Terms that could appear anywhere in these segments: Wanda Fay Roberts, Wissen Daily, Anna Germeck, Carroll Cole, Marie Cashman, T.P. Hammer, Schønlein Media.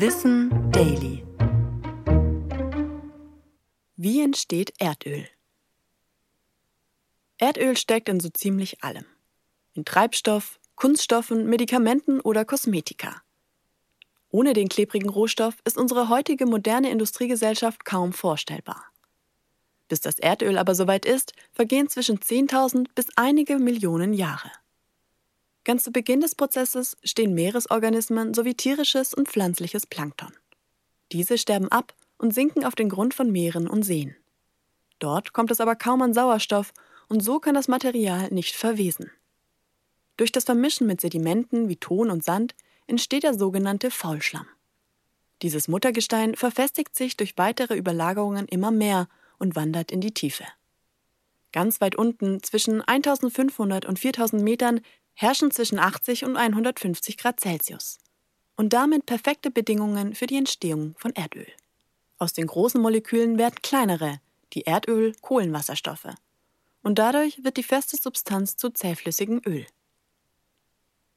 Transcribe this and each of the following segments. Wissen Daily. Wie entsteht Erdöl? Erdöl steckt in so ziemlich allem. In Treibstoff, Kunststoffen, Medikamenten oder Kosmetika. Ohne den klebrigen Rohstoff ist unsere heutige moderne Industriegesellschaft kaum vorstellbar. Bis das Erdöl aber soweit ist, vergehen zwischen 10.000 bis einige Millionen Jahre. Ganz zu Beginn des Prozesses stehen Meeresorganismen sowie tierisches und pflanzliches Plankton. Diese sterben ab und sinken auf den Grund von Meeren und Seen. Dort kommt es aber kaum an Sauerstoff und so kann das Material nicht verwesen. Durch das Vermischen mit Sedimenten wie Ton und Sand entsteht der sogenannte Faulschlamm. Dieses Muttergestein verfestigt sich durch weitere Überlagerungen immer mehr und wandert in die Tiefe. Ganz weit unten, zwischen 1.500 und 4.000 Metern, herrschen zwischen 80 und 150 Grad Celsius und damit perfekte Bedingungen für die Entstehung von Erdöl. Aus den großen Molekülen werden kleinere, die Erdöl-Kohlenwasserstoffe, und dadurch wird die feste Substanz zu zähflüssigem Öl.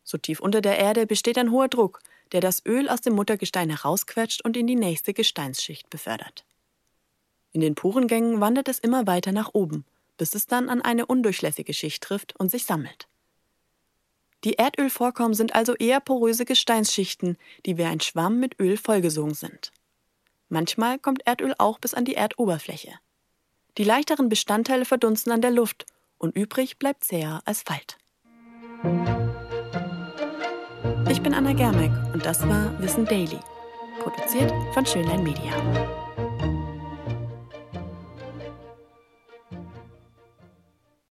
So tief unter der Erde besteht ein hoher Druck, der das Öl aus dem Muttergestein herausquetscht und in die nächste Gesteinsschicht befördert. In den Porengängen wandert es immer weiter nach oben, bis es dann an eine undurchlässige Schicht trifft und sich sammelt. Die Erdölvorkommen sind also eher poröse Gesteinsschichten, die wie ein Schwamm mit Öl vollgesogen sind. Manchmal kommt Erdöl auch bis an die Erdoberfläche. Die leichteren Bestandteile verdunsten an der Luft und übrig bleibt zäher Asphalt. Ich bin Anna Germeck und das war Wissen Daily, produziert von Schønlein Media.